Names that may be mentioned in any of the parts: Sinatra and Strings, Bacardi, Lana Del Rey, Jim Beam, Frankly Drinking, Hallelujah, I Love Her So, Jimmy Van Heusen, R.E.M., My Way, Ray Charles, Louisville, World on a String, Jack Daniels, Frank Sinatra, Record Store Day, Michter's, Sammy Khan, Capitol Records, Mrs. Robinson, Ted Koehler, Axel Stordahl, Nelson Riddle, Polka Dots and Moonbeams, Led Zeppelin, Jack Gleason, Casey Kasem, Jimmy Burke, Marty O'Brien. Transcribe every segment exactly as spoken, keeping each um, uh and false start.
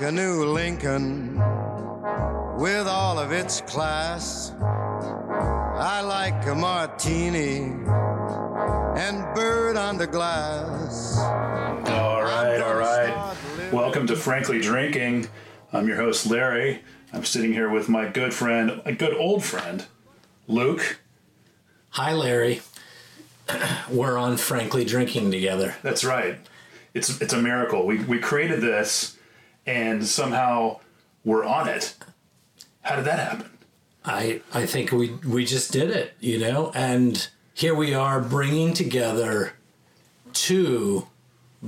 like a new Lincoln with all of its class. I like a martini and bird under glass. All right, all right. Welcome to Frankly Drinking. I'm your host, Larry. I'm sitting here with my good friend, a good old friend, Luke. Hi, Larry. We're on Frankly Drinking together. That's right. It's it's a miracle. We we created this, and somehow we're on it. How did that happen? I I think we we just did it, you know. And here we are bringing together two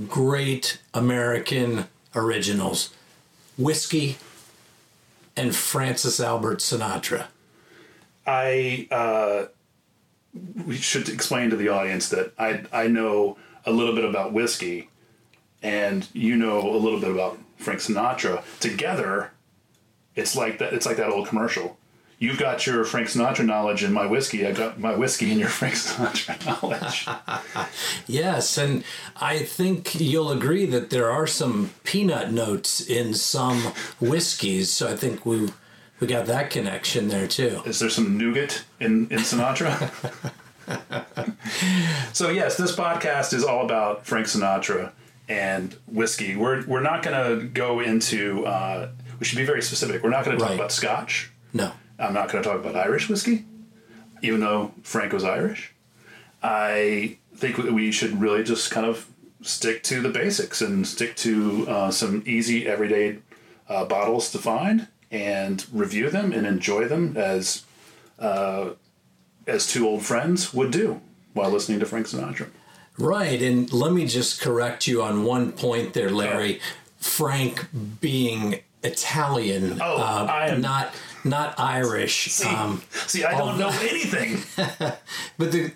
great American originals, whiskey and Francis Albert Sinatra. I uh, we should explain to the audience that I I know a little bit about whiskey, and you know a little bit about Frank Sinatra. Together, it's like that. It's like that old commercial. You've got your Frank Sinatra knowledge in my whiskey. I got my whiskey in your Frank Sinatra knowledge. Yes, and I think you'll agree that there are some peanut notes in some whiskeys. So I think we we got that connection there too. Is there some nougat in in Sinatra? So yes, this podcast is all about Frank Sinatra and whiskey. We're we're not going to go into. Uh, we should be very specific. We're not going to talk right. about Scotch. No. I'm not going to talk about Irish whiskey, even though Frank was Irish. I think we should really just kind of stick to the basics and stick to uh, some easy, everyday uh, bottles to find and review them and enjoy them as uh, as two old friends would do while listening to Frank Sinatra. Right, and let me just correct you on one point there, Larry. Yeah. Frank being Italian, oh, uh, I am not... not Irish. See, um, see I don't um, know anything. But the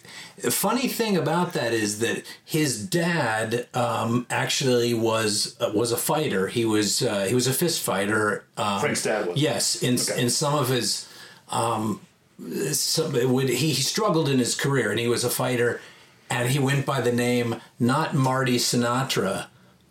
funny thing about that is that his dad um, actually was uh, was a fighter. He was uh, he was a fist fighter. Um, Frank's dad was. Yes, in okay. in some of his, um, some, it would, he, he struggled in his career, and he was a fighter, and he went by the name not Marty Sinatra,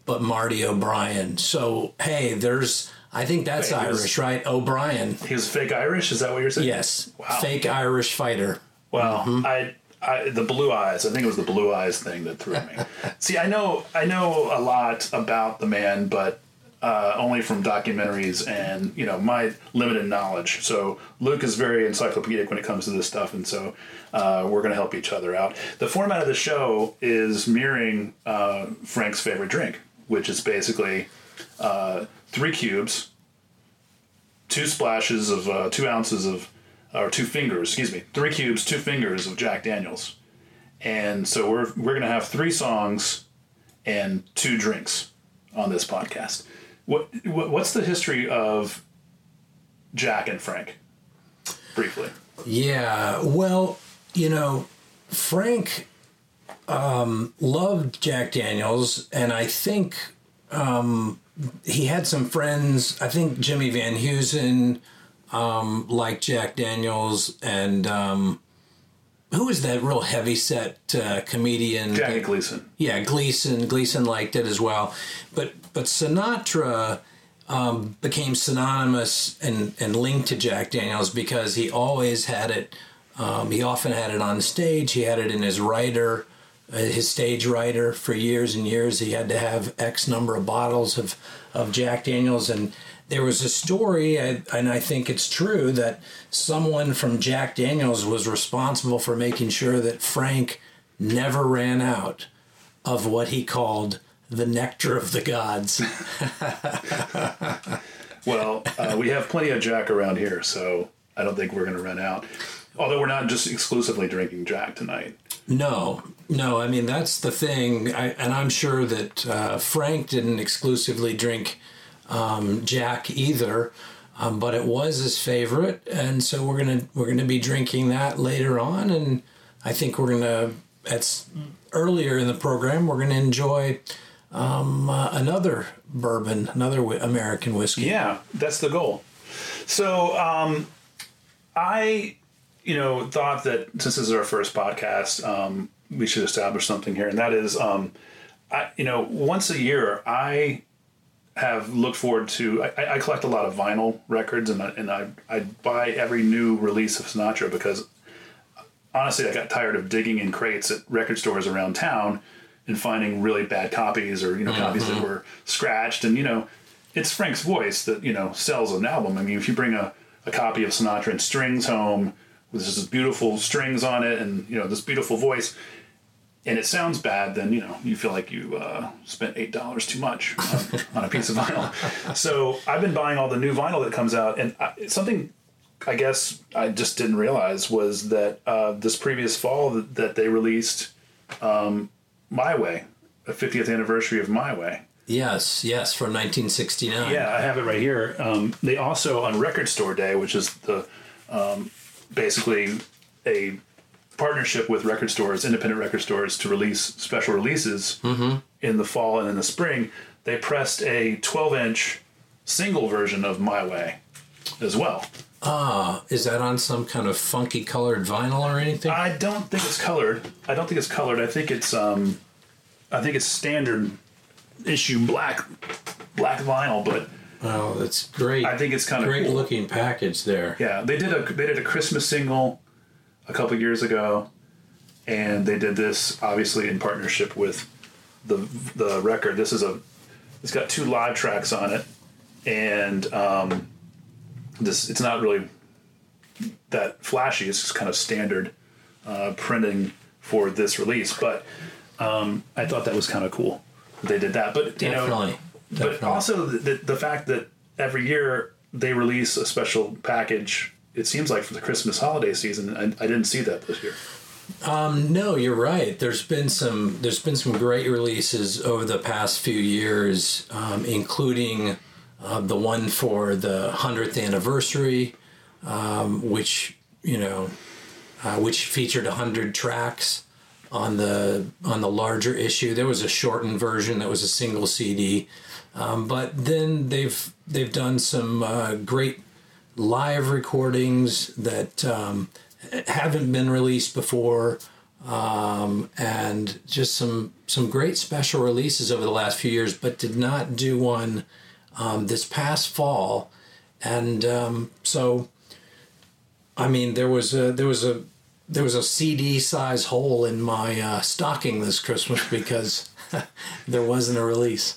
but Marty O'Brien. So hey, there's. I think that's Wait, Irish, was, right? O'Brien. He was fake Irish? Is that what you're saying? Yes. Wow. Fake Irish fighter. Well, mm-hmm. I, I, the blue eyes. I think it was the blue eyes thing that threw me. See, I know I know a lot about the man, but uh, only from documentaries and, you know, my limited knowledge. So Luke is very encyclopedic when it comes to this stuff, and so uh, we're going to help each other out. The format of the show is mirroring uh, Frank's favorite drink, which is basically... Uh, three cubes, two splashes of uh, two ounces of, or two fingers, excuse me, three cubes, two fingers of Jack Daniels. And so we're we're going to have three songs and two drinks on this podcast. What, what What's the history of Jack and Frank? Briefly. Yeah, well, you know, Frank um, loved Jack Daniels, and I think... Um, he had some friends, I think Jimmy Van Heusen, um, like Jack Daniels, and um, who was that real heavyset uh, comedian? Jack Gleason. Yeah, Gleason. Gleason liked it as well. But but Sinatra um, became synonymous and, and linked to Jack Daniels because he always had it, um, he often had it on stage, he had it in his writer. His stage writer for years and years, he had to have X number of bottles of, of Jack Daniels. And there was a story, and I think it's true, that someone from Jack Daniels was responsible for making sure that Frank never ran out of what he called the nectar of the gods. Well, uh, we have plenty of Jack around here, so I don't think we're going to run out. Although we're not just exclusively drinking Jack tonight. No, no. I mean, that's the thing. I, and I'm sure that uh, Frank didn't exclusively drink um, Jack either, um, but it was his favorite. And so we're going to we're going to be drinking that later on. And I think we're going to, that's earlier in the program, we're going to enjoy um, uh, another bourbon, another w- American whiskey. Yeah, that's the goal. So um, I... you know, thought that since this is our first podcast, um, we should establish something here. And that is, um, I, you know, once a year, I have looked forward to. I, I collect a lot of vinyl records, and I, and I I buy every new release of Sinatra because honestly, I got tired of digging in crates at record stores around town and finding really bad copies, or you know, copies that were scratched. And you know, it's Frank's voice that you know sells an album. I mean, if you bring a, a copy of Sinatra and Strings home, with this beautiful strings on it, and you know this beautiful voice, and it sounds bad, then you know you feel like you uh, spent eight dollars too much on, on a piece of vinyl. So I've been buying all the new vinyl that comes out, and I, something I guess I just didn't realize was that uh, this previous fall that, that they released um, "My Way," the fiftieth anniversary of "My Way." Yes, yes, from nineteen sixty-nine. Yeah, I have it right here. Um, they also on Record Store Day, which is the um, basically a partnership with record stores, independent record stores, to release special releases mm-hmm. in the fall and in the spring. They pressed a twelve-inch single version of My Way as well. Ah, is that on some kind of funky colored vinyl or anything? I don't think it's colored. I don't think it's colored. I think it's um, I think it's standard issue black, black vinyl, but. Oh, that's great! I think it's kind of great cool. looking package there. Yeah, they did a they did a Christmas single a couple years ago, and they did this obviously in partnership with the the record. This is a it's got two live tracks on it, and um, this it's not really that flashy. It's just kind of standard uh, printing for this release. But um, I thought that was kind of cool that they did that. But you Definitely. know. Definitely. But also the, the fact that every year they release a special package, it seems like, for the Christmas holiday season. I, I didn't see that this year. Um, no, you're right. There's been some there's been some great releases over the past few years, um, including uh, the one for the hundredth anniversary, um, which you know, uh, which featured one hundred tracks on the on the larger issue. There was a shortened version that was a single C D. Um, but then they've they've done some uh, great live recordings that um, haven't been released before, um, and just some some great special releases over the last few years. But did not do one um, this past fall, and um, so I mean there was a, there was a there was a C D size hole in my uh, stocking this Christmas because there wasn't a release.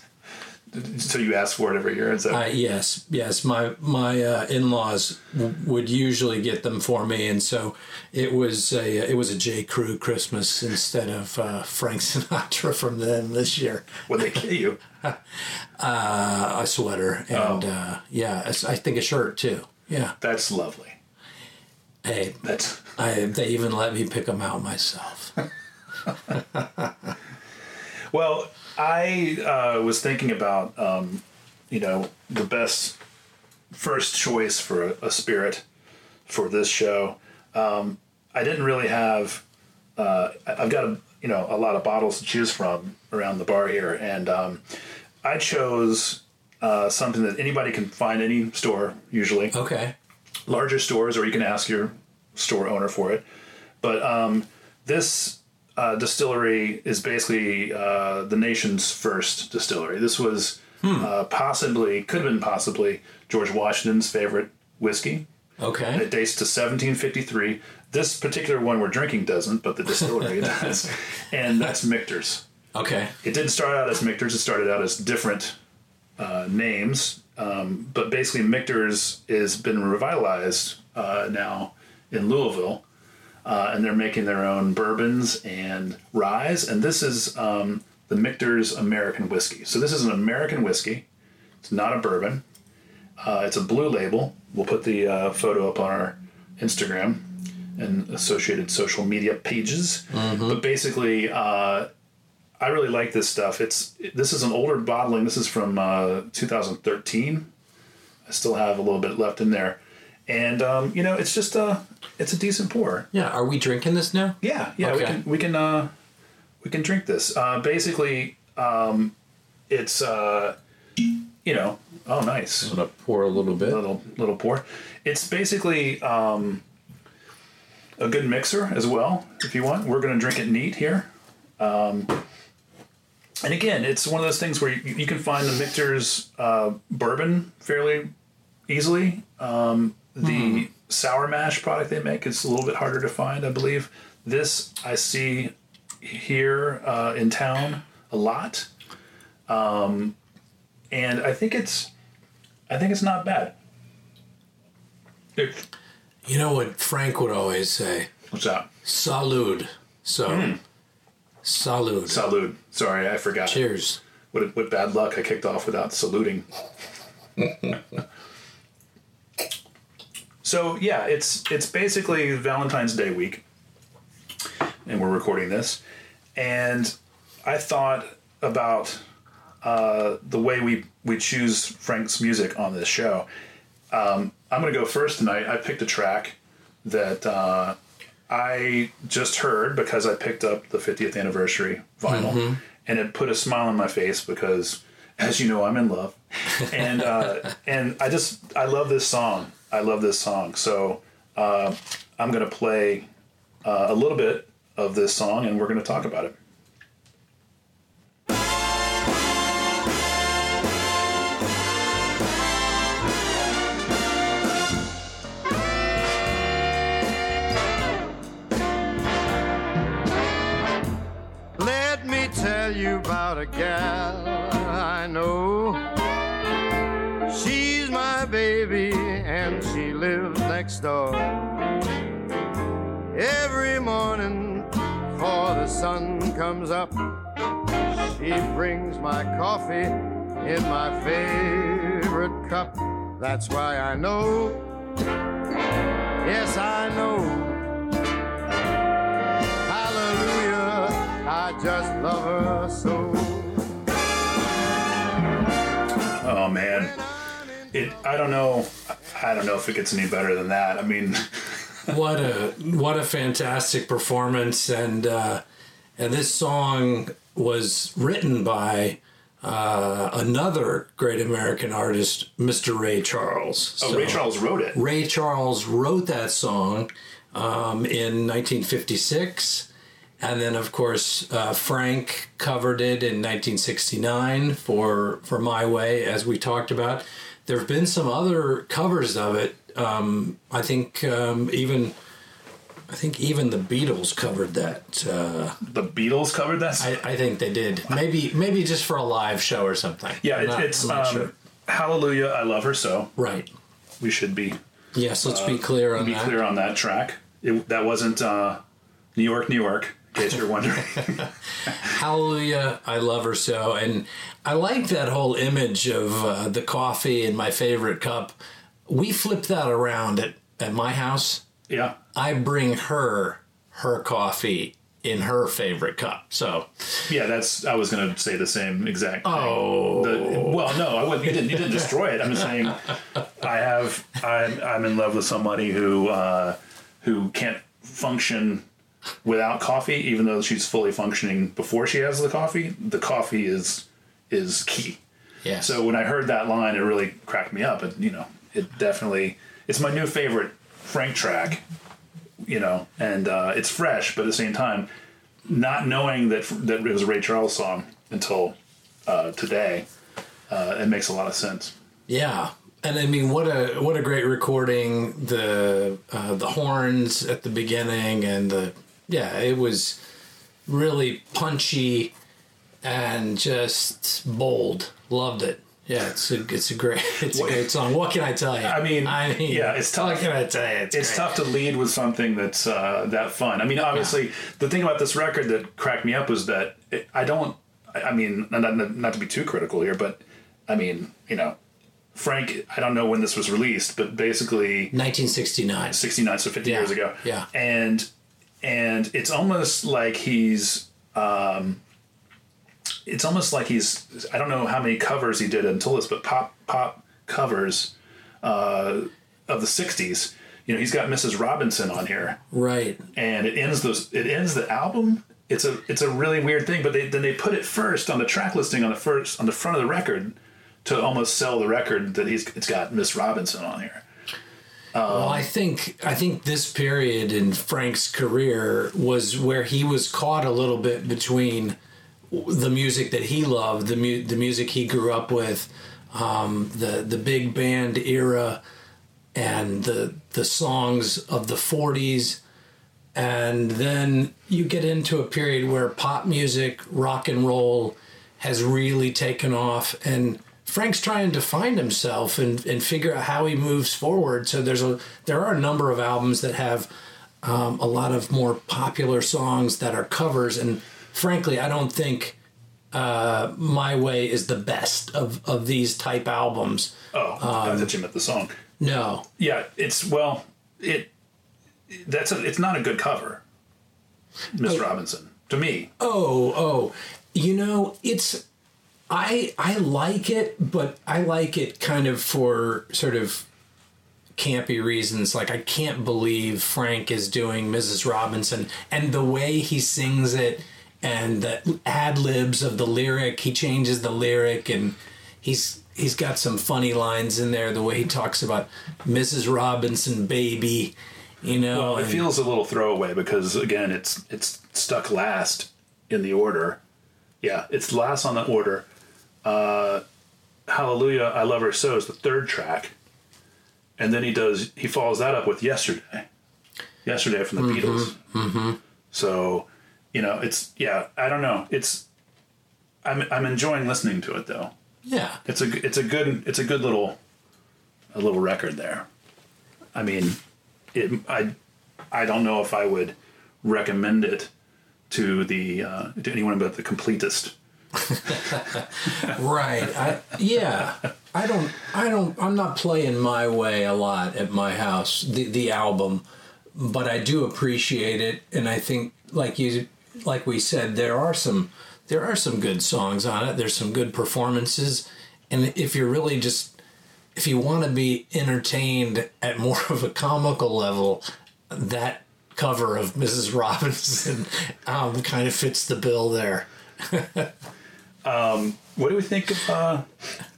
So you ask for it every year? Is that- uh, yes, yes. My my uh, in-laws w- would usually get them for me, and so it was a it was a J. Crew Christmas instead of uh, Frank Sinatra from them this year. Would they get you? uh, a sweater and oh. uh, yeah, I think a shirt too. Yeah, that's lovely. Hey, that's I, they even let me pick them out myself. Well. I uh, was thinking about, um, you know, the best first choice for a, a spirit for this show. Um, I didn't really have, uh, I've got, a, you know, a lot of bottles to choose from around the bar here. And um, I chose uh, something that anybody can find in any store, usually. Okay. Larger stores, or you can ask your store owner for it. But um, this... Uh, distillery is basically uh, the nation's first distillery. This was hmm. uh, possibly, could have been possibly, George Washington's favorite whiskey. Okay. And it dates to seventeen fifty-three. This particular one we're drinking doesn't, but the distillery does. And that's Michter's. Okay. It didn't start out as Michter's. It started out as different uh, names. Um, but basically Michter's has been revitalized uh, now in Louisville. Uh, and they're making their own bourbons and rye. And this is um, the Michter's American Whiskey. So this is an American whiskey. It's not a bourbon. Uh, it's a blue label. We'll put the uh, photo up on our Instagram and associated social media pages. Mm-hmm. But basically, uh, I really like this stuff. It's This is an older bottling. This is from uh, two thousand thirteen. I still have a little bit left in there. And, um, you know, it's just a, it's a decent pour. Yeah. Are we drinking this now? Yeah. Yeah. Okay. We can, we can, uh, we can drink this. Uh, basically, um, it's, uh, you know, oh, nice. I'm going to pour a little bit. Little, little pour. It's basically, um, a good mixer as well, if you want. We're going to drink it neat here. Um, And again, it's one of those things where you, you can find the Michter's uh, bourbon fairly easily. Um, the mm-hmm. sour mash product they make is a little bit harder to find, I believe. This I see here uh, in town a lot, um, and I think it's I think it's not bad. It, you know what Frank would always say? What's that? Salud. So. Mm. Salud. Salud. Sorry, I forgot. Cheers. What, what bad luck. I kicked off without saluting. So, yeah, it's it's basically Valentine's Day week, and we're recording this. And I thought about uh, the way we, we choose Frank's music on this show. Um, I'm going to go first tonight. I picked a track that... Uh, I just heard because I picked up the fiftieth anniversary vinyl, mm-hmm. and it put a smile on my face because, as you know, I'm in love, and uh, and I just I love this song. I love this song. So uh, I'm gonna play uh, a little bit of this song, and we're gonna talk about it. You about a gal I know. She's my baby and she lives next door. Every morning before the sun comes up, she brings my coffee in my favorite cup. That's why I know, yes I know. Hallelujah, I just love her so. Oh man, it. I don't know. I don't know if it gets any better than that. I mean, what a what a fantastic performance, and uh, and this song was written by uh, another great American artist, Mister Ray Charles. Oh, so Ray Charles wrote it. Ray Charles wrote that song um, in nineteen fifty-six. And then, of course, uh, Frank covered it in nineteen sixty-nine for for My Way, as we talked about. There have been some other covers of it. Um, I think um, even I think even the Beatles covered that. Uh, the Beatles covered that? I, I think they did. Maybe maybe just for a live show or something. Yeah, I'm not, it's I'm not um, sure. Hallelujah, I Love Her So. Right. We should be. Yes, let's uh, be clear on be that. Be clear on that track. It, that wasn't uh, New York, New York. In case you're wondering. Hallelujah, I Love Her So. And I like that whole image of uh, the coffee in my favorite cup. We flip that around at, at my house. Yeah. I bring her her coffee in her favorite cup. So yeah, that's I was going to say the same exact thing. Oh. The, well, no, I wouldn't. You didn't, you didn't destroy it. I'm just saying I have I'm, I'm in love with somebody who uh, who can't function without coffee, even though she's fully functioning before she has the coffee. The coffee is is key. Yeah. So when I heard that line, it really cracked me up. And you know, it definitely it's my new favorite Frank track. You know, and uh, it's fresh, but at the same time, not knowing that that it was a Ray Charles song until uh, today, uh, it makes a lot of sense. Yeah. And I mean, what a what a great recording. The uh, the horns at the beginning and the. Yeah, it was really punchy and just bold. Loved it. Yeah, it's a it's a great it's a great song. What can I tell you? I mean, I mean yeah, it's tough. What can I tell you? It's, it's tough to lead with something that's uh, that fun. I mean, obviously, yeah. The thing about this record that cracked me up was that it, I don't. I mean, not, not to be too critical here, but I mean, you know, Frank. I don't know when this was released, but basically, nineteen sixty-nine, sixty-nine, so fifty yeah. years ago. Yeah, and. And it's almost like he's, um, it's almost like he's, I don't know how many covers he did until this, but pop pop covers uh, of the sixties. You know, he's got Missus Robinson on here. Right. And it ends those. It ends the album. It's a it's a really weird thing, but they, then they put it first on the track listing on the first on the front of the record to almost sell the record that he's it's got Miss Robinson on here. Um, well, I think I think this period in Frank's career was where he was caught a little bit between the music that he loved, the mu- the music he grew up with, um, the the big band era, and the the songs of the forties. And then you get into a period where pop music, rock and roll has really taken off, and Frank's trying to find himself and, and figure out how he moves forward. So there's a there are a number of albums that have um, a lot of more popular songs that are covers, and frankly, I don't think uh, My Way is the best of, of these type albums. Oh, um, I thought you meant the song. No. Yeah, it's, well, it... That's a, it's not a good cover, Miss oh, Robinson, to me. Oh, oh, you know, it's, I I like it, but I like it kind of for sort of campy reasons. Like, I can't believe Frank is doing Missus Robinson, and the way he sings it, and the ad-libs of the lyric, he changes the lyric, and he's... he's got some funny lines in there, the way he talks about Missus Robinson, baby. You know, well, it feels a little throwaway because, again, it's it's stuck last in the order. Yeah, it's last on the order. Uh, Hallelujah, I Love Her So is the third track, and then he does he follows that up with Yesterday, Yesterday from the mm-hmm, Beatles. Mm-hmm. So, you know, it's yeah, I don't know. It's I'm I'm enjoying listening to it though. Yeah, it's a it's a good it's a good little a little record there. I mean. It, I, I don't know if I would recommend it to the uh, to anyone but the completist. Right. I, yeah. I don't. I don't. I'm not playing My Way a lot at my house. The the album, but I do appreciate it, and I think, like you, like we said, there are some there are some good songs on it. There's some good performances, and if you're really just. If you want to be entertained at more of a comical level, that cover of Missus Robinson um, kind of fits the bill there. um, what do we think of? Uh,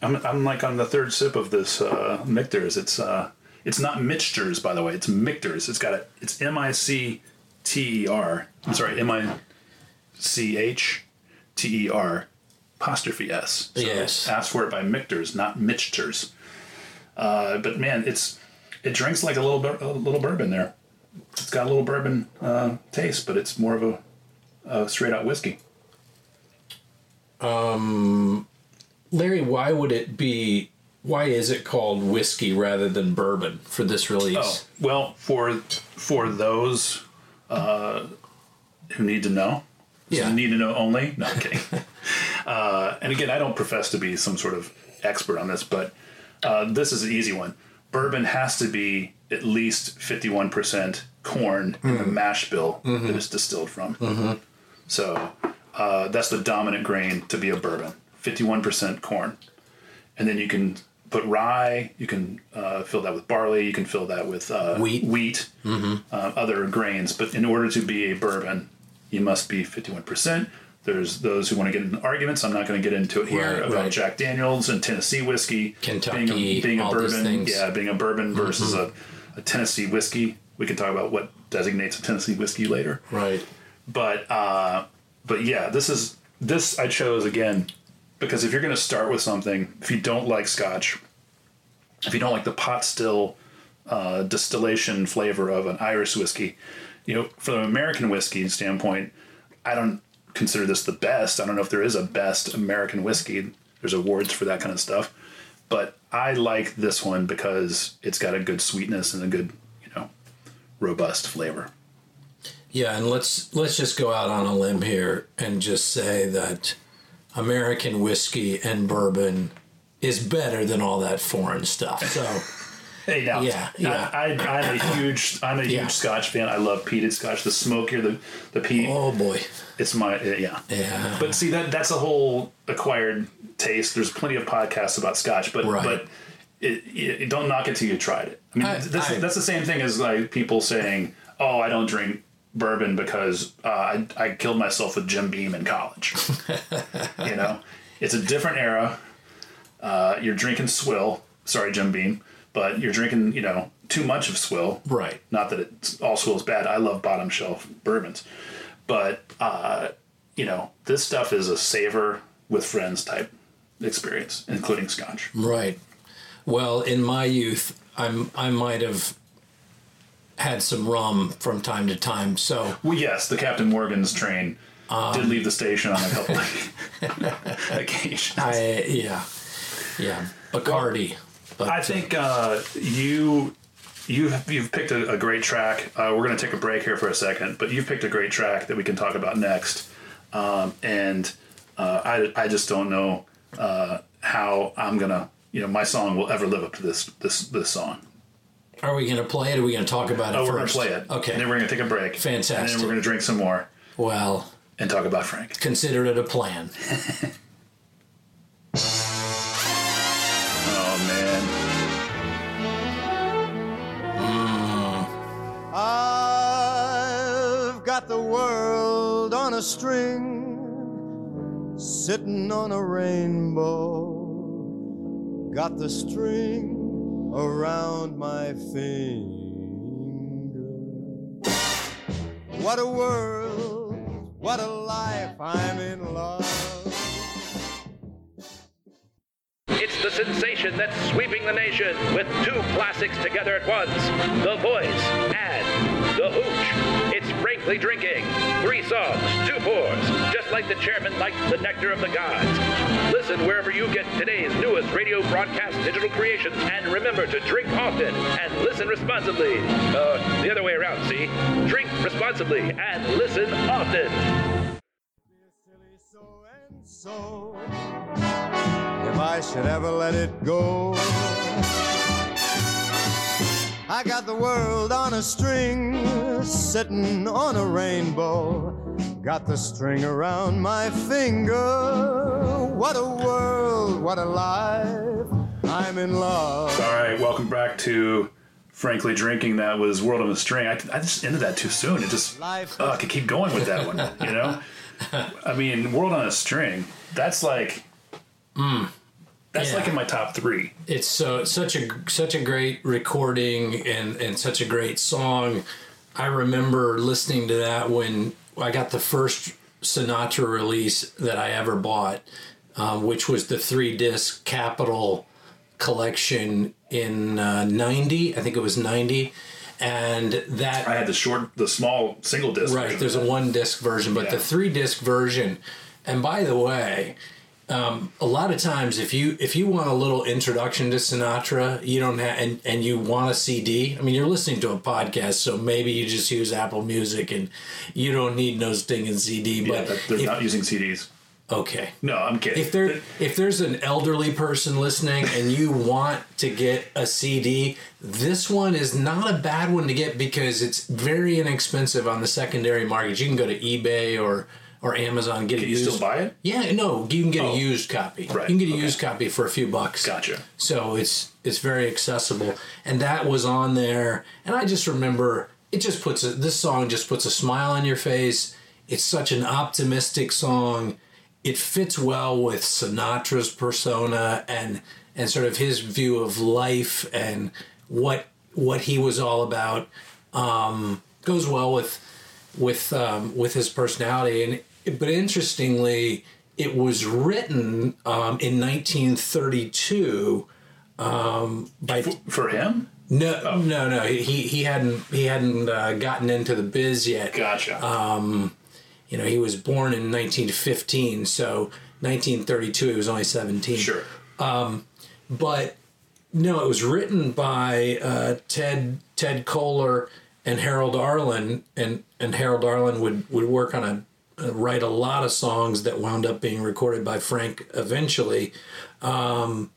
I'm, I'm like on the third sip of this uh, Michter's. It's uh, it's not Michter's, by the way. It's Michter's. It's got a. It's M I C T E R. I'm sorry, M I C H T E R apostrophe S. So yes. Asked for it by Michter's, not Michter's. Uh, but man, it's it drinks like a little bur- a little bourbon there. It's got a little bourbon uh, taste, but it's more of a, a straight out whiskey. Um, Larry, why would it be? Why is it called whiskey rather than bourbon for this release? Oh, well, for for those uh, who need to know, yeah, need to know only. No, I'm kidding. uh, and again, I don't profess to be some sort of expert on this, but. Uh, this is an easy one. Bourbon has to be at least fifty-one percent corn mm-hmm. in the mash bill mm-hmm. that it's distilled from. Mm-hmm. So uh, that's the dominant grain to be a bourbon, fifty-one percent corn. And then you can put rye, you can uh, fill that with barley, you can fill that with uh, wheat, wheat mm-hmm. uh, other grains. But in order to be a bourbon, you must be fifty-one percent. There's those who want to get into arguments. I'm not going to get into it here right, about right. Jack Daniels and Tennessee whiskey, Kentucky, being a, being all a bourbon, these things. Yeah, being a bourbon versus mm-hmm. a, a Tennessee whiskey. We can talk about what designates a Tennessee whiskey later. Right. But uh, but yeah, this is this I chose again because if you're going to start with something, if you don't like Scotch, if you don't like the pot still uh, distillation flavor of an Irish whiskey, you know, from an American whiskey standpoint, I don't. Consider this the best. I don't know if there is a best American whiskey. There's awards for that kind of stuff, but I like this one because it's got a good sweetness and a good, you know, robust flavor. Yeah, and let's let's just go out on a limb here and just say that American whiskey and bourbon is better than all that foreign stuff. So. Hey, now, yeah, yeah. I, I, I'm a huge, I'm a yeah. huge Scotch fan. I love peated Scotch. The smokier, the the peat. Oh boy, it's my yeah. yeah. But see that that's a whole acquired taste. There's plenty of podcasts about Scotch, but right. but it, it, don't knock it till you tried it. I mean, I, this, I, that's the same thing as like people saying, "Oh, I don't drink bourbon because uh, I I killed myself with Jim Beam in college." You know, it's a different era. Uh, you're drinking swill. Sorry, Jim Beam. But you're drinking, you know, too much of swill. Right. Not that it's all swill is bad. I love bottom shelf bourbons. But, uh, you know, this stuff is a savor with friends type experience, including scotch. Right. Well, in my youth, I'm I might have had some rum from time to time. So well, yes, the Captain Morgan's train um, did leave the station on a couple of occasions. I, yeah, yeah, Bacardi. But, I think uh, you you've you've picked a, a great track. Uh, we're going to take a break here for a second, but you've picked a great track that we can talk about next. Um, and uh, I I just don't know uh, how I'm gonna you know my song will ever live up to this this this song. Are we going to play it or are we going to talk about it oh, first? Oh, we're going to play it. Okay. And then we're going to take a break. Fantastic. And then we're going to drink some more. Well. And talk about Frank. Consider it a plan. Oh, man. Mm. I've got the world on a string, sitting on a rainbow. Got the string around my finger. What a world, what a life, I'm in love. It's the sensation that's sweeping the nation with two classics together at once, The Voice and The Hooch. It's Frankly Drinking, three songs, two pours, just like the chairman liked the nectar of the gods. Listen wherever you get today's newest radio broadcast digital creations, and remember to drink often and listen responsibly. Uh, the other way around, see? Drink responsibly and listen often. Silly so-and-so, if I should ever let it go. I got the world on a string, sitting on a rainbow. Got the string around my finger. What a world, what a life, I'm in love. All right, welcome back to Frankly Drinking. That was World on a String. I, I just ended that too soon. It just, Life. Uh, I could keep going with that one, you know? I mean, World on a String, that's like, mm, that's yeah. like in my top three. It's so such a such a great recording and, and such a great song. I remember listening to that when I got the first Sinatra release that I ever bought, Uh, which was the three-disc Capitol collection in uh, ninety. I think it was ninety, and that I had the short, the small single disc. Right, version. There's a one-disc version, but yeah. the three-disc version. And by the way, um, a lot of times if you if you want a little introduction to Sinatra, you don't have, and, and you want a C D. I mean, you're listening to a podcast, so maybe you just use Apple Music, and you don't need no stinging C D. But yeah, they're if, not using C Ds. Okay. No, I'm kidding. If there if there's an elderly person listening and you want to get a C D, this one is not a bad one to get because it's very inexpensive on the secondary market. You can go to eBay or, or Amazon and get can it used. Can you still buy it? Yeah, no, you can get oh, a used copy. Right. You can get a okay. used copy for a few bucks. Gotcha. So it's it's very accessible. And that was on there. And I just remember it just puts a, this song just puts a smile on your face. It's such an optimistic song. It fits well with Sinatra's persona and and sort of his view of life and what what he was all about. Um, goes well with with um, with his personality. And but interestingly, it was written um, in nineteen thirty-two um, by for, for him. No, oh. no, no. He he hadn't he hadn't uh, gotten into the biz yet. Gotcha. Um, You know, he was born in nineteen fifteen, so nineteen thirty-two, he was only seventeen. Sure. Um, but, no, it was written by uh, Ted Ted Koehler and Harold Arlen, and, and Harold Arlen would, would work on a, uh, write a lot of songs that wound up being recorded by Frank eventually. Um,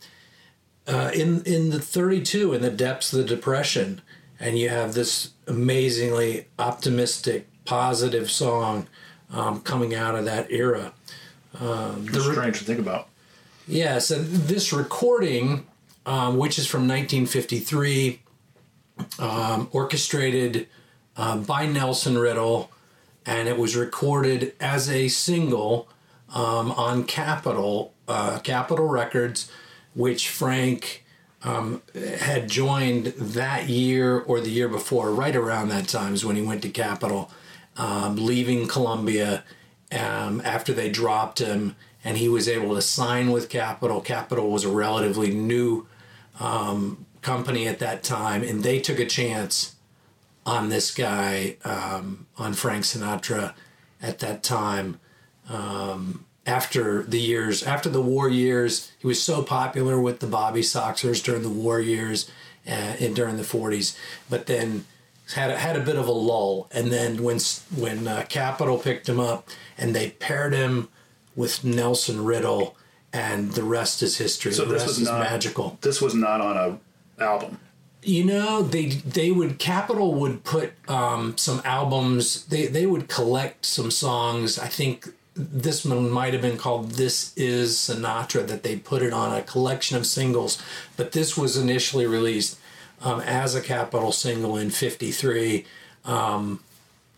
uh, in, in the thirty-two, in the depths of the Depression, and you have this amazingly optimistic, positive song Um, coming out of that era. Um, the re- strange to think about. Yeah, so this recording, um, which is from nineteen fifty-three, um, orchestrated uh, by Nelson Riddle, and it was recorded as a single um, on Capitol, uh, Capitol Records, which Frank um, had joined that year or the year before, right around that time is when he went to Capitol. Um, leaving Columbia um, after they dropped him, and he was able to sign with Capitol. Capitol was a relatively new um, company at that time, and they took a chance on this guy, um, on Frank Sinatra at that time. Um, after the years, after the war years, he was so popular with the Bobby Soxers during the war years and, and during the forties, but then had a, had a bit of a lull. And then when when uh, Capitol picked him up and they paired him with Nelson Riddle, and the rest is history. So the this rest was is not, magical. This was not on a album. You know, they they would Capitol would put um, some albums. They they would collect some songs. I think this one might have been called "This Is Sinatra," that they put it on a collection of singles. But this was initially released um, as a Capitol single in fifty-three. Um,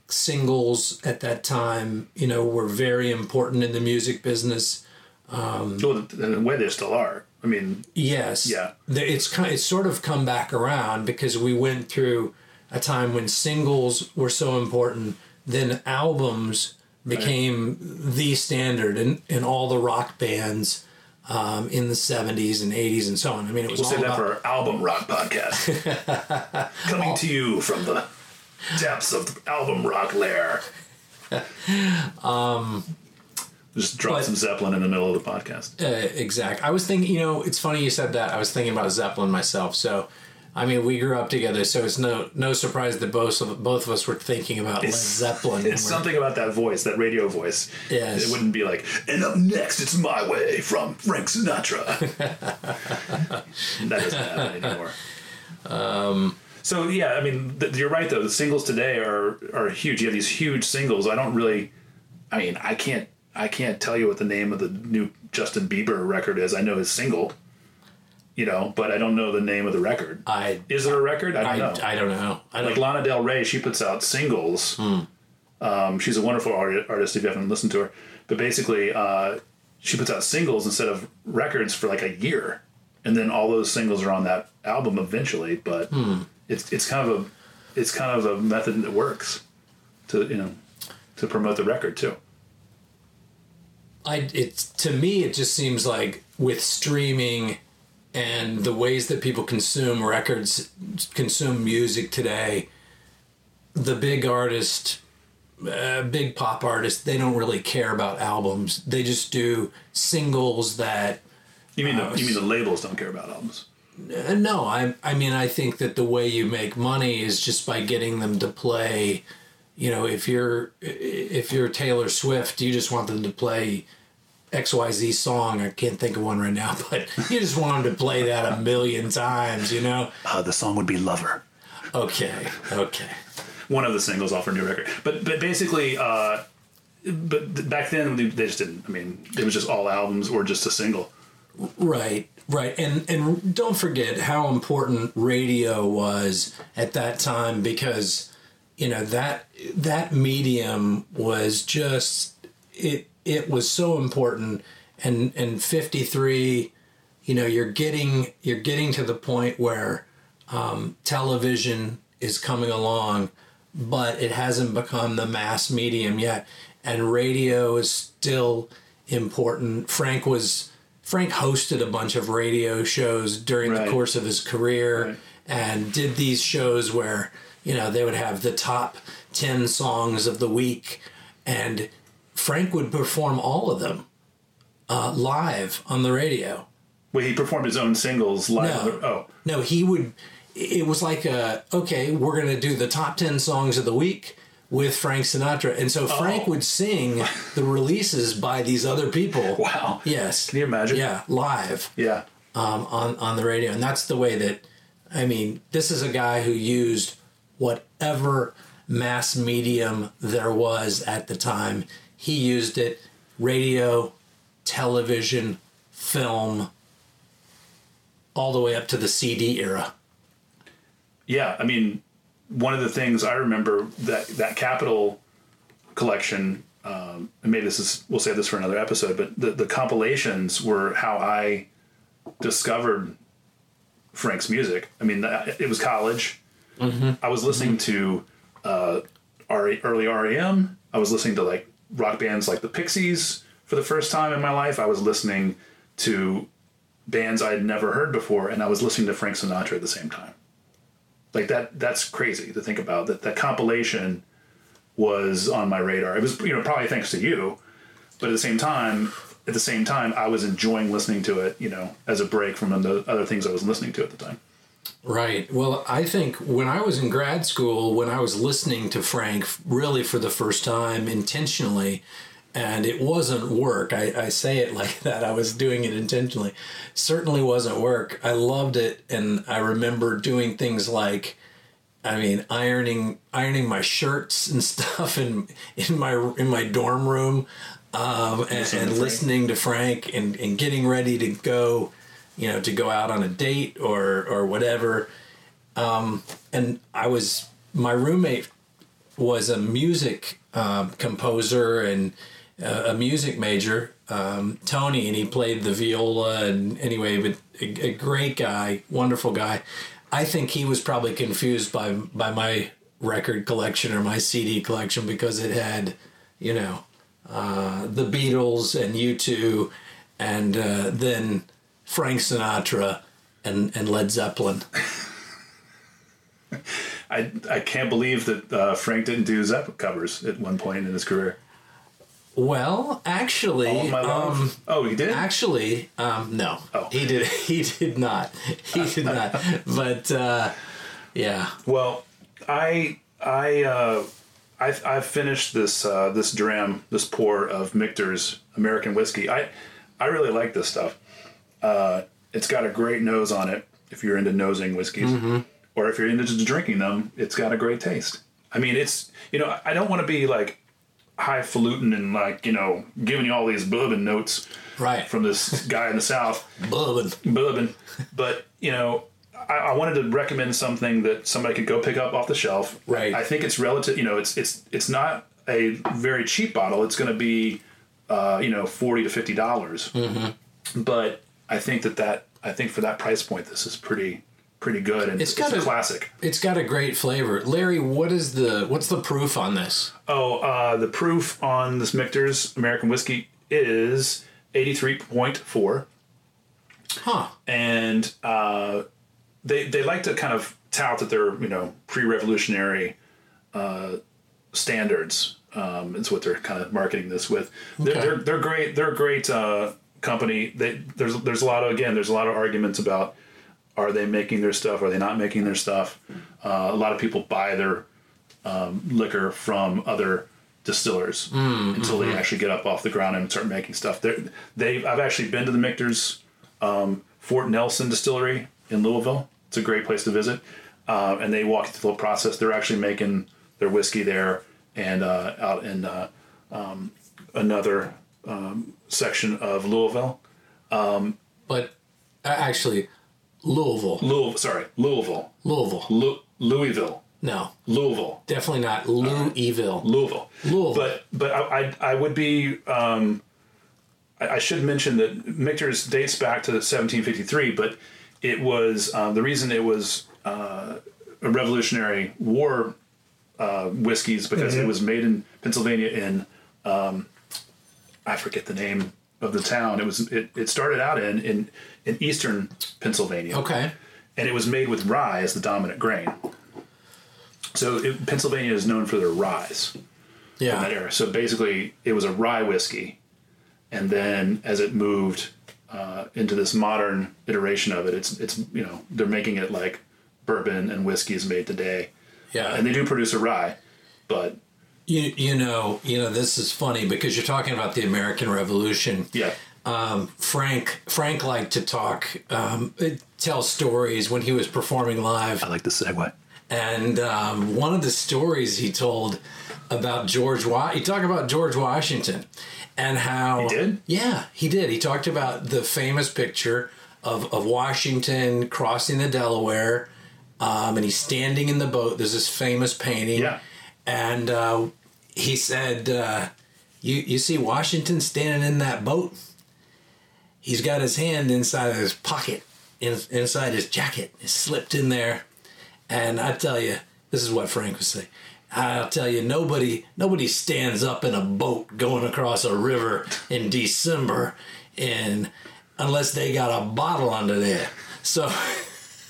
singles at that time, you know, were very important in the music business. Um, well, in a way, they still are. I mean, yes, yeah. It's kind of, it's sort of come back around because we went through a time when singles were so important, then albums became right. the standard in, in all the rock bands um, in the seventies and eighties and so on. I mean, it was we'll all say that about... for our album rock podcast coming all... to you from the depths of the album rock lair. um. Just drop but, some Zeppelin in the middle of the podcast. Uh, exactly. I was thinking, you know, it's funny you said that. I was thinking about a Zeppelin myself. So, I mean, we grew up together, so it's no no surprise that both of, both of us were thinking about Led Zeppelin. It's something about that voice, that radio voice. Yes. It wouldn't be like, and up next, it's My Way from Frank Sinatra. That doesn't happen anymore. Um... So, yeah, I mean, th- you're right, though. The singles today are, are huge. You have these huge singles. I don't really, I mean, I can't. I can't tell you what the name of the new Justin Bieber record is. I know his single, you know, but I don't know the name of the record. I Is there a record? I don't I, know. I don't know. I don't like know. Lana Del Rey, she puts out singles. Mm. Um, she's a wonderful art- artist if you haven't listened to her. But basically, uh, she puts out singles instead of records for like a year. And then all those singles are on that album eventually. But mm. it's it's kind of a it's kind of a method that works to, you know, to promote the record too. I, it, to me, it just seems like with streaming and the ways that people consume records, consume music today, the big artist, uh, big pop artists, they don't really care about albums. They just do singles that... You mean uh, the, you mean the labels don't care about albums? No, I, I mean, I think that the way you make money is just by getting them to play... You know, if you're if you're Taylor Swift, you just want them to play X Y Z song. I can't think of one right now, but you just want them to play that a million times, you know? Uh, the song would be Lover. Okay, okay. One of the singles off her new record. But but basically, uh, but back then, they just didn't. I mean, it was just all albums or just a single. Right, right. And, and don't forget how important radio was at that time because... You know, that that medium was just, it it was so important. And and fifty-three, you know, you're getting you're getting to the point where um, television is coming along, but it hasn't become the mass medium yet. And radio is still important. Frank was Frank hosted a bunch of radio shows during right. the course of his career right. and did these shows where, you know, they would have the top ten songs of the week, and Frank would perform all of them uh, live on the radio. Well, he performed his own singles live. No, on the, oh, no, he would. It was like, a, okay, we're going to do the top ten songs of the week with Frank Sinatra, and so Frank oh. would sing the releases by these other people. Wow. Yes. Can you imagine? Yeah, live. Yeah. Um, on on the radio, and that's the way that. I mean, this is a guy who used whatever mass medium there was at the time. He used it, radio, television, film, all the way up to the C D era. Yeah, I mean, one of the things I remember that that Capitol collection, um, and maybe this is, we'll save this for another episode, but the, the compilations were how I discovered Frank's music. I mean, it was college. Mm-hmm. I was listening mm-hmm. to uh, R- early R E M. I was listening to like rock bands like the Pixies for the first time in my life. I was listening to bands I had never heard before, and I was listening to Frank Sinatra at the same time. Like that, that's crazy to think about. That that compilation was on my radar. It was, you know, probably thanks to you, but at the same time, at the same time, I was enjoying listening to it, you know, as a break from the other things I was listening to at the time. Right. Well, I think when I was in grad school, when I was listening to Frank really for the first time intentionally, and it wasn't work. I, I say it like that. I was doing it intentionally. Certainly wasn't work. I loved it. And I remember doing things like, I mean, ironing ironing my shirts and stuff in in my in my dorm room, um, and, and, and listening to Frank and, and getting ready to go, you know, to go out on a date or or whatever. Um, and I was my roommate was a music um, composer and a music major, um, Tony, and he played the viola. And anyway, but a, a great guy, wonderful guy. I think he was probably confused by by my record collection or my C D collection because it had, you know, uh, the Beatles and U two, and uh, then Frank Sinatra and and Led Zeppelin. I I can't believe that uh, Frank didn't do Zeppelin covers at one point in his career. Well, actually, All My Love. Um, oh, he did. Actually, um, no, oh. he did. He did not. He did not. But uh, yeah. Well, I I uh, I I finished this uh, this dram this pour of Michter's American whiskey. I I really like this stuff. Uh, it's got a great nose on it. If you're into nosing whiskeys, mm-hmm. or if you're into just drinking them, it's got a great taste. I mean, it's you know I don't want to be like highfalutin and like you know giving you all these bourbon notes right from this guy in the South. bourbon bourbon but you know I, I wanted to recommend something that somebody could go pick up off the shelf. Right. I think it's relative, you know it's it's it's not a very cheap bottle. It's going to be uh you know forty to fifty dollars, mm-hmm. but I think that that I think for that price point this is pretty pretty good, and it's, got it's a, a classic. It's got a great flavor. Larry, what is the what's the proof on this? Oh, uh, the proof on this Michter's American Whiskey is eighty-three point four. Huh. And uh, they they like to kind of tout that they're, you know, pre-revolutionary uh, standards. Um, it's what they're kind of marketing this with. Okay. They're, they're they're great. They're a great uh, company. They there's there's a lot of again there's a lot of arguments about. Are they making their stuff? Are they not making their stuff? Uh, a lot of people buy their um, liquor from other distillers mm, until mm-hmm. they actually get up off the ground and start making stuff. They're, they've I've actually been to the Michter's um, Fort Nelson Distillery in Louisville. It's a great place to visit. Uh, and they walk through the process. They're actually making their whiskey there and uh, out in uh, um, another um, section of Louisville. Um, but actually... Louisville. Louisville. Sorry, Louisville. Louisville. Lu- Louisville. No. Louisville. Definitely not Louisville. Uh, Louisville. Louisville. But but I I, I would be um, I, I should mention that Michter's dates back to seventeen fifty-three, but it was um, the reason it was uh, a Revolutionary War uh, whiskeys because mm-hmm. it was made in Pennsylvania in um, I forget the name of the town. It was it, it started out in in. in eastern Pennsylvania. Okay. And it was made with rye as the dominant grain. So it, Pennsylvania is known for their ryes. Yeah. In that era. So basically it was a rye whiskey. And then as it moved uh, into this modern iteration of it, it's, it's you know, they're making it like bourbon and whiskey is made today. Yeah. Uh, and they do produce a rye, but... You, you know, you know, this is funny because you're talking about the American Revolution. Yeah. Um, Frank Frank liked to talk, um, tell stories when he was performing live. I like the segue. And um, one of the stories he told about George Wa- he talked about George Washington and how he did. Yeah, he did. He talked about the famous picture of of Washington crossing the Delaware, um, and he's standing in the boat. There's this famous painting. Yeah. And uh, he said, uh, "You you see Washington standing in that boat." He's got his hand inside his pocket, in, inside his jacket. It's slipped in there. And I tell you, This is what Frank would say. I'll tell you, nobody nobody stands up in a boat going across a river in December and unless they got a bottle under there. So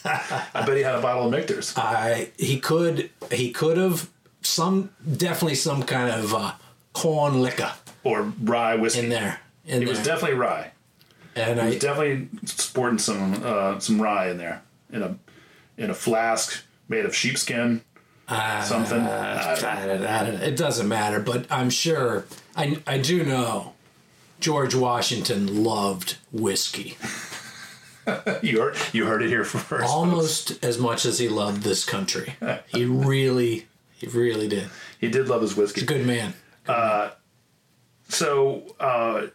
I bet he had a bottle of Michter's. I he could he could have some definitely some kind of uh, corn liquor or rye whiskey in there. In it there. was definitely rye. And I was definitely sporting some uh, some rye in there in a in a flask made of sheepskin. Uh, Something. Uh, I don't, I don't, it doesn't matter, but I'm sure I I do know George Washington loved whiskey. you heard you heard it here first. Almost folks. As much as he loved this country. He really he really did. He did love his whiskey. He's a good man. Good uh, man. So uh,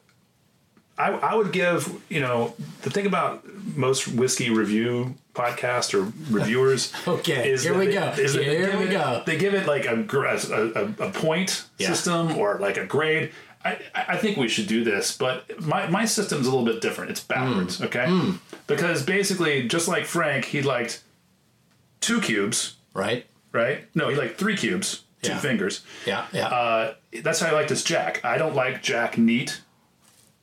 I I would give you know the thing about most whiskey review. podcast or reviewers. okay, is here we they, go. Is here it, we it, go. They give it like a a, a point yeah. system or like a grade. I, I think we should do this, but my, my system's a little bit different. It's backwards, mm. okay? Mm. Because basically, just like Frank, he liked two cubes. Right. Right? No, he liked three cubes, two yeah. fingers. Yeah, yeah. Uh, that's how I like this Jack. I don't like Jack neat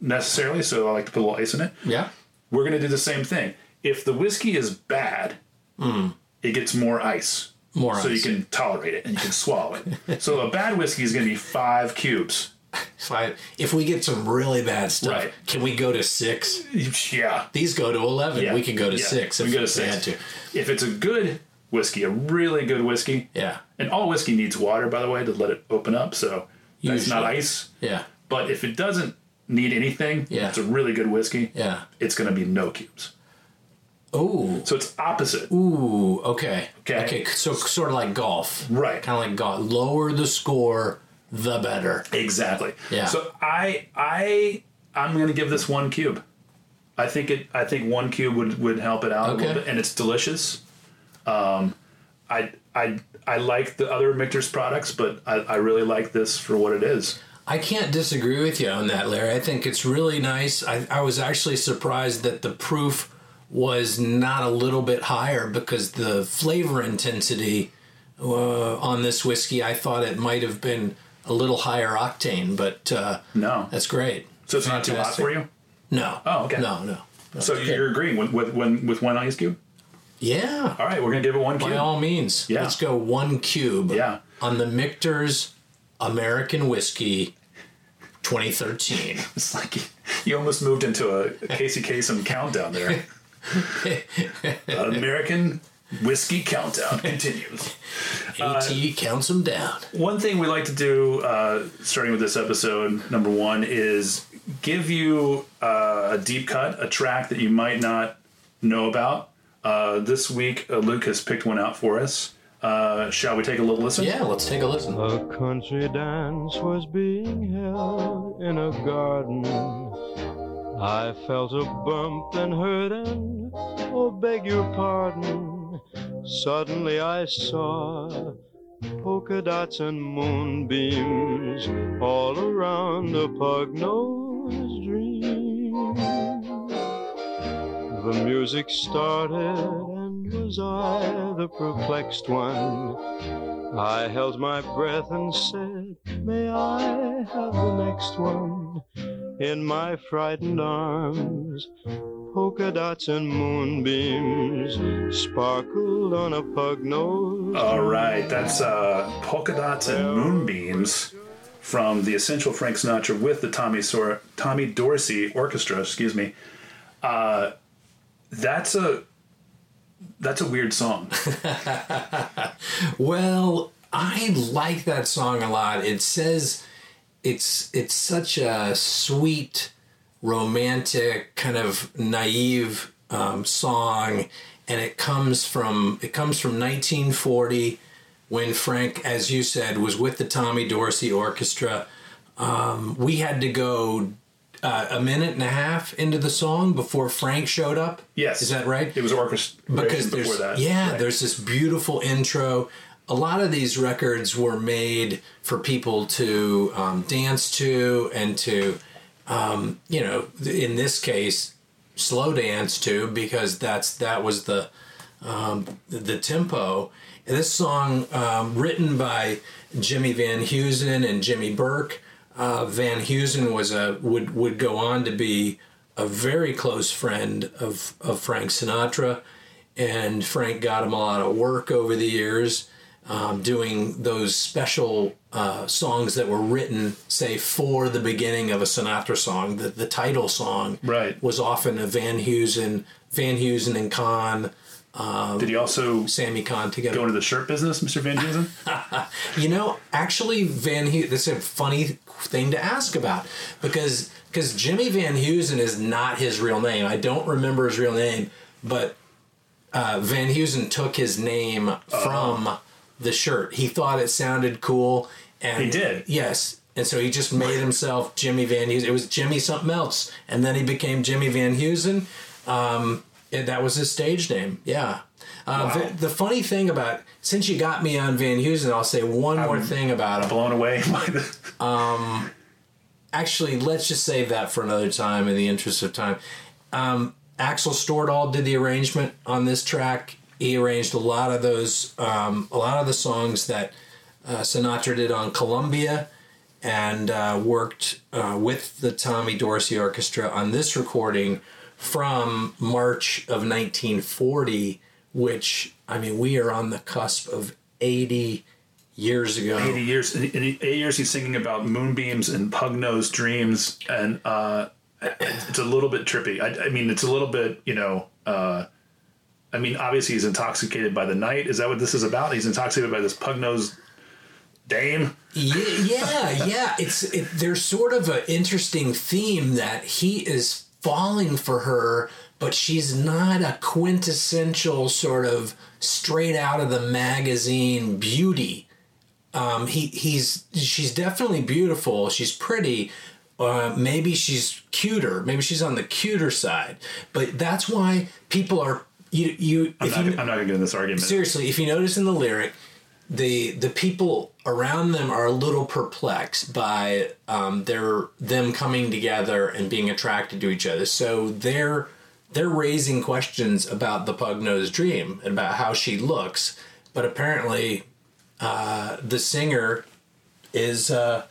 necessarily, so I like to put a little ice in it. Yeah. We're going to do the same thing. If the whiskey is bad, mm. it gets more ice. More so ice. So you can tolerate it and you can swallow it. So a bad whiskey is going to be five cubes. Five. If we get some really bad stuff, right. can we go to six? Yeah. These go to eleven. Yeah. We can go to yeah. six if we, go to six. we had to. If it's a good whiskey, a really good whiskey. Yeah. And all whiskey needs water, by the way, to let it open up. So Usually. that's not ice. Yeah. But if it doesn't need anything, yeah. it's a really good whiskey. Yeah. It's going to be no cubes. Oh, so it's opposite. Ooh, okay. okay, okay. So sort of like golf, right? Kind of like golf. Lower the score, the better. Exactly. Yeah. So I, I, I'm gonna give this one cube. I think it. I think one cube would, would help it out okay. a little bit, and it's delicious. Um, I, I, I like the other Michter's products, but I, I really like this for what it is. I can't disagree with you on that, Larry. I think it's really nice. I, I was actually surprised that the proof was not a little bit higher because the flavor intensity uh, on this whiskey, I thought it might have been a little higher octane, but uh, no, that's great. So it's Fantastic. not too hot for you? No. Oh, okay. No, no. no so you're good. agreeing with with when, with one ice cube? Yeah. All right, we're gonna give it one cube. By all means, yeah. let's go one cube. Yeah. On the Michter's American Whiskey. twenty thirteen. It's like you, you almost moved into a Casey Kasem countdown there. American Whiskey Countdown continues. A T E uh, counts them down. One thing we like to do, uh, starting with this episode, number one, is give you uh, a deep cut, a track that you might not know about. Uh, this week, uh, Luke has picked one out for us. Uh, shall we take a little listen? Yeah, let's take a listen. A country dance was being held in a garden. I felt a bump and hurt and, oh, beg your pardon. Suddenly I saw polka dots and moonbeams all around a pug-nosed dream. The music started and was I the perplexed one. I held my breath and said, may I have the next one? In my frightened arms, polka dots and moonbeams sparkled on a pug nose. All right, that's uh, Polka Dots and Moonbeams from the Essential Frank Sinatra with the Tommy Sor- Tommy Dorsey Orchestra. Excuse me. Uh, that's a that's a weird song. Well, I like that song a lot. It says. It's it's such a sweet, romantic, kind of naive um, song, and it comes from it comes from nineteen forty, when Frank, as you said, was with the Tommy Dorsey Orchestra. Um, we had to go uh, a minute and a half into the song before Frank showed up. Yes, is that right? It was orchestra because before that. Yeah, right. There's this beautiful intro. A lot of these records were made for people to um, dance to and to, um, you know, in this case, slow dance to because that's that was the um, the, the tempo. And this song, um, written by Jimmy Van Heusen and Jimmy Burke. Uh, Van Heusen was a would would go on to be a very close friend of of Frank Sinatra, and Frank got him a lot of work over the years, um, doing those special uh, songs that were written, say, for the beginning of a Sinatra song. The the title song, right, was often a Van Heusen, Van Heusen and Khan. Um, Did he also Sammy Khan together go into the shirt business, Mister Van Heusen? You know, actually, Van Heusen, that's a funny thing to ask about, because because Jimmy Van Heusen is not his real name. I don't remember his real name, but uh, Van Heusen took his name from uh, the shirt. He thought it sounded cool, and he did. Yes. And so he just made himself Jimmy Van Heusen. It was Jimmy something else, and then he became Jimmy Van Heusen. Um, And that was his stage name, yeah. Uh, wow. the, the funny thing about, since you got me on Van Heusen, I'll say one I'm more thing about him. Blown away by the... um, actually, let's just save that for another time in the interest of time. Um, Axel Stordahl did the arrangement on this track. He arranged a lot of those, um, a lot of the songs that uh, Sinatra did on Columbia, and uh, worked uh, with the Tommy Dorsey Orchestra on this recording from March of nineteen forty, which, I mean, we are on the cusp of eighty years ago. eighty years. In eight years, he's singing about moonbeams and pug-nosed dreams, and uh, it's a little bit trippy. I, I mean, it's a little bit, you know, uh, I mean, obviously he's intoxicated by the night. Is that what this is about? He's intoxicated by this pug-nosed dame? Yeah, yeah, yeah. It's it, there's sort of an interesting theme that he is falling for her, but she's not a quintessential sort of straight out of the magazine beauty. Um, he he's she's definitely beautiful. She's pretty. Uh, maybe she's cuter. Maybe she's on the cuter side. But that's why people are you you. I'm, if not, you, I'm not gonna get in this argument. Seriously, if you notice in the lyric, the the people around them are a little perplexed by um, their them coming together and being attracted to each other. So they're they're raising questions about the pug-nosed dream and about how she looks. But apparently, uh, the singer is uh,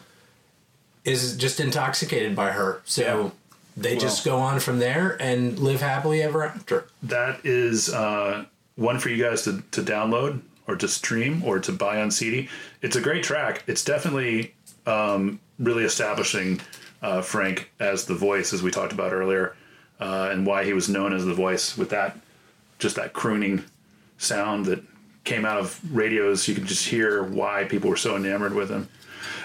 is just intoxicated by her. So yeah. they well, just go on from there and live happily ever after. That is uh, one for you guys to, to download, or to stream, or to buy on C D. It's a great track. It's definitely um, really establishing uh, Frank as the voice, as we talked about earlier, uh, and why he was known as the voice, with that, just that crooning sound that came out of radios. You could just hear why people were so enamored with him.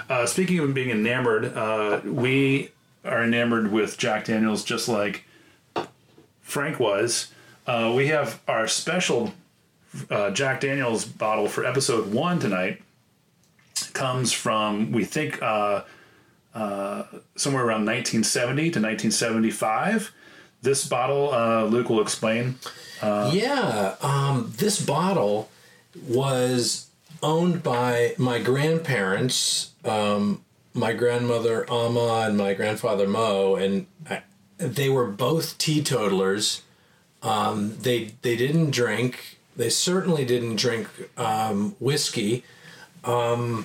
Uh, speaking of being enamored, uh, we are enamored with Jack Daniels, just like Frank was. Uh, we have our special Uh, Jack Daniels bottle for episode one tonight. Comes from, we think, uh, uh, somewhere around nineteen seventy to nineteen seventy-five. This bottle, uh, Luke will explain. Uh, yeah, um, this bottle was owned by my grandparents, um, my grandmother Alma and my grandfather Mo, and I, they were both teetotalers. Um, they they didn't drink. They certainly didn't drink um, whiskey, um,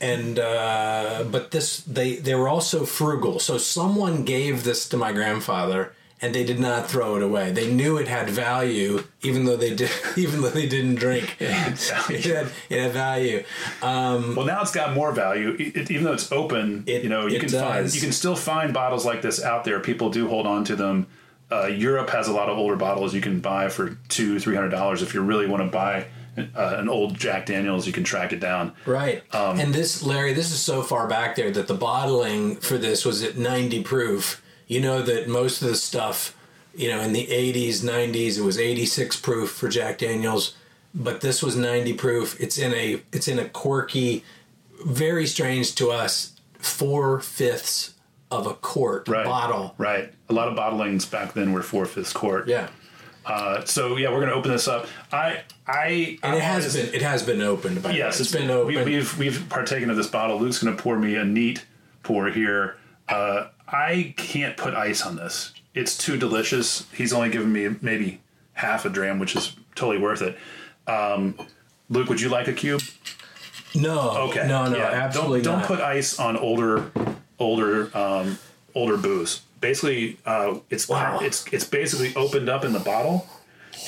and uh, but this they they were also frugal. So someone gave this to my grandfather, and they did not throw it away. They knew it had value, even though they did, even though they didn't drink. It had value. It had, it had value. Um, well, now it's got more value, it, it, even though it's open. It, you know, you can does. find you can still find bottles like this out there. People do hold on to them. Uh, Europe has a lot of older bottles you can buy for two, three hundred dollars. If you really want to buy uh, an old Jack Daniels, you can track it down. Right. Um, and this, Larry, this is so far back there that the bottling for this was at ninety proof. You know that most of the stuff, you know, in the eighties, nineties, it was eighty-six proof for Jack Daniels, but this was ninety proof. It's in a, it's in a quirky, very strange to us, four fifths of a quart right. bottle. Right. A lot of bottlings back then were four-fifths quart. Yeah. Uh, so, yeah, we're going to open this up. I, I, and it I has been, it has been opened. By yes, it's, it's been opened. We, we've, we've partaken of this bottle. Luke's going to pour me a neat pour here. Uh, I can't put ice on this. It's too delicious. He's only given me maybe half a dram, which is totally worth it. Um, Luke, would you like a cube? No. Okay. No, no, yeah. absolutely don't, not. Don't put ice on older, older, um, older booze. Basically, uh, it's wow. it's it's basically opened up in the bottle,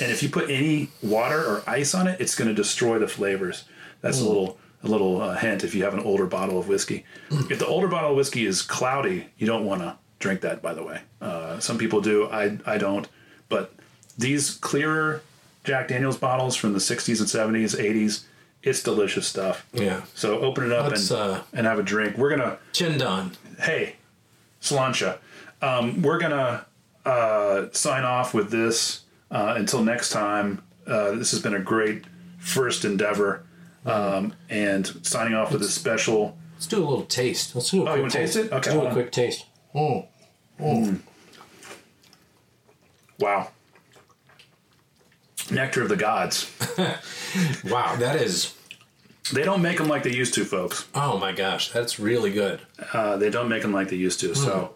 and if you put any water or ice on it, it's going to destroy the flavors. That's mm. a little a little uh, hint if you have an older bottle of whiskey. Mm. If the older bottle of whiskey is cloudy, you don't want to drink that. By the way, uh, some people do. I I don't. But these clearer Jack Daniels bottles from the sixties and seventies, eighties. It's delicious stuff. Yeah. So open it up and, uh, and have a drink. We're going to... Chindan. Hey, Slancha. Um, we're going to uh, sign off with this uh, until next time. Uh, this has been a great first endeavor. Um, and signing off with let's, a special... Let's do a little taste. Let's do a oh, quick you want to taste it? Okay. Let's do a quick taste. Mm. Mm. Mm. Wow. Nectar of the gods. Wow, that is... They don't make them like they used to, folks. Oh, my gosh. That's really good. Uh, they don't make them like they used to. Mm. So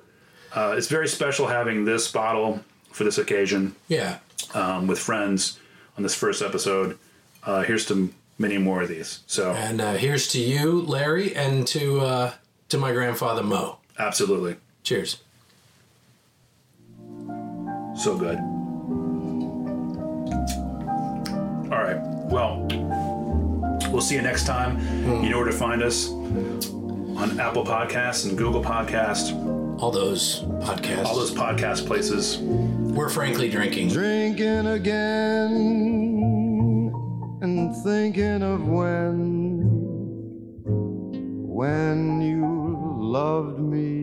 uh, it's very special having this bottle for this occasion. Yeah. Um, with friends on this first episode. Uh, here's to many more of these. So And uh, here's to you, Larry, and to uh, to my grandfather, Mo. Absolutely. Cheers. So good. All right. Well, we'll see you next time. Mm. You know where to find us on Apple Podcasts and Google Podcasts. All those podcasts. All those podcast places. We're Frankly Drinking. Drinking again and thinking of when, when you loved me.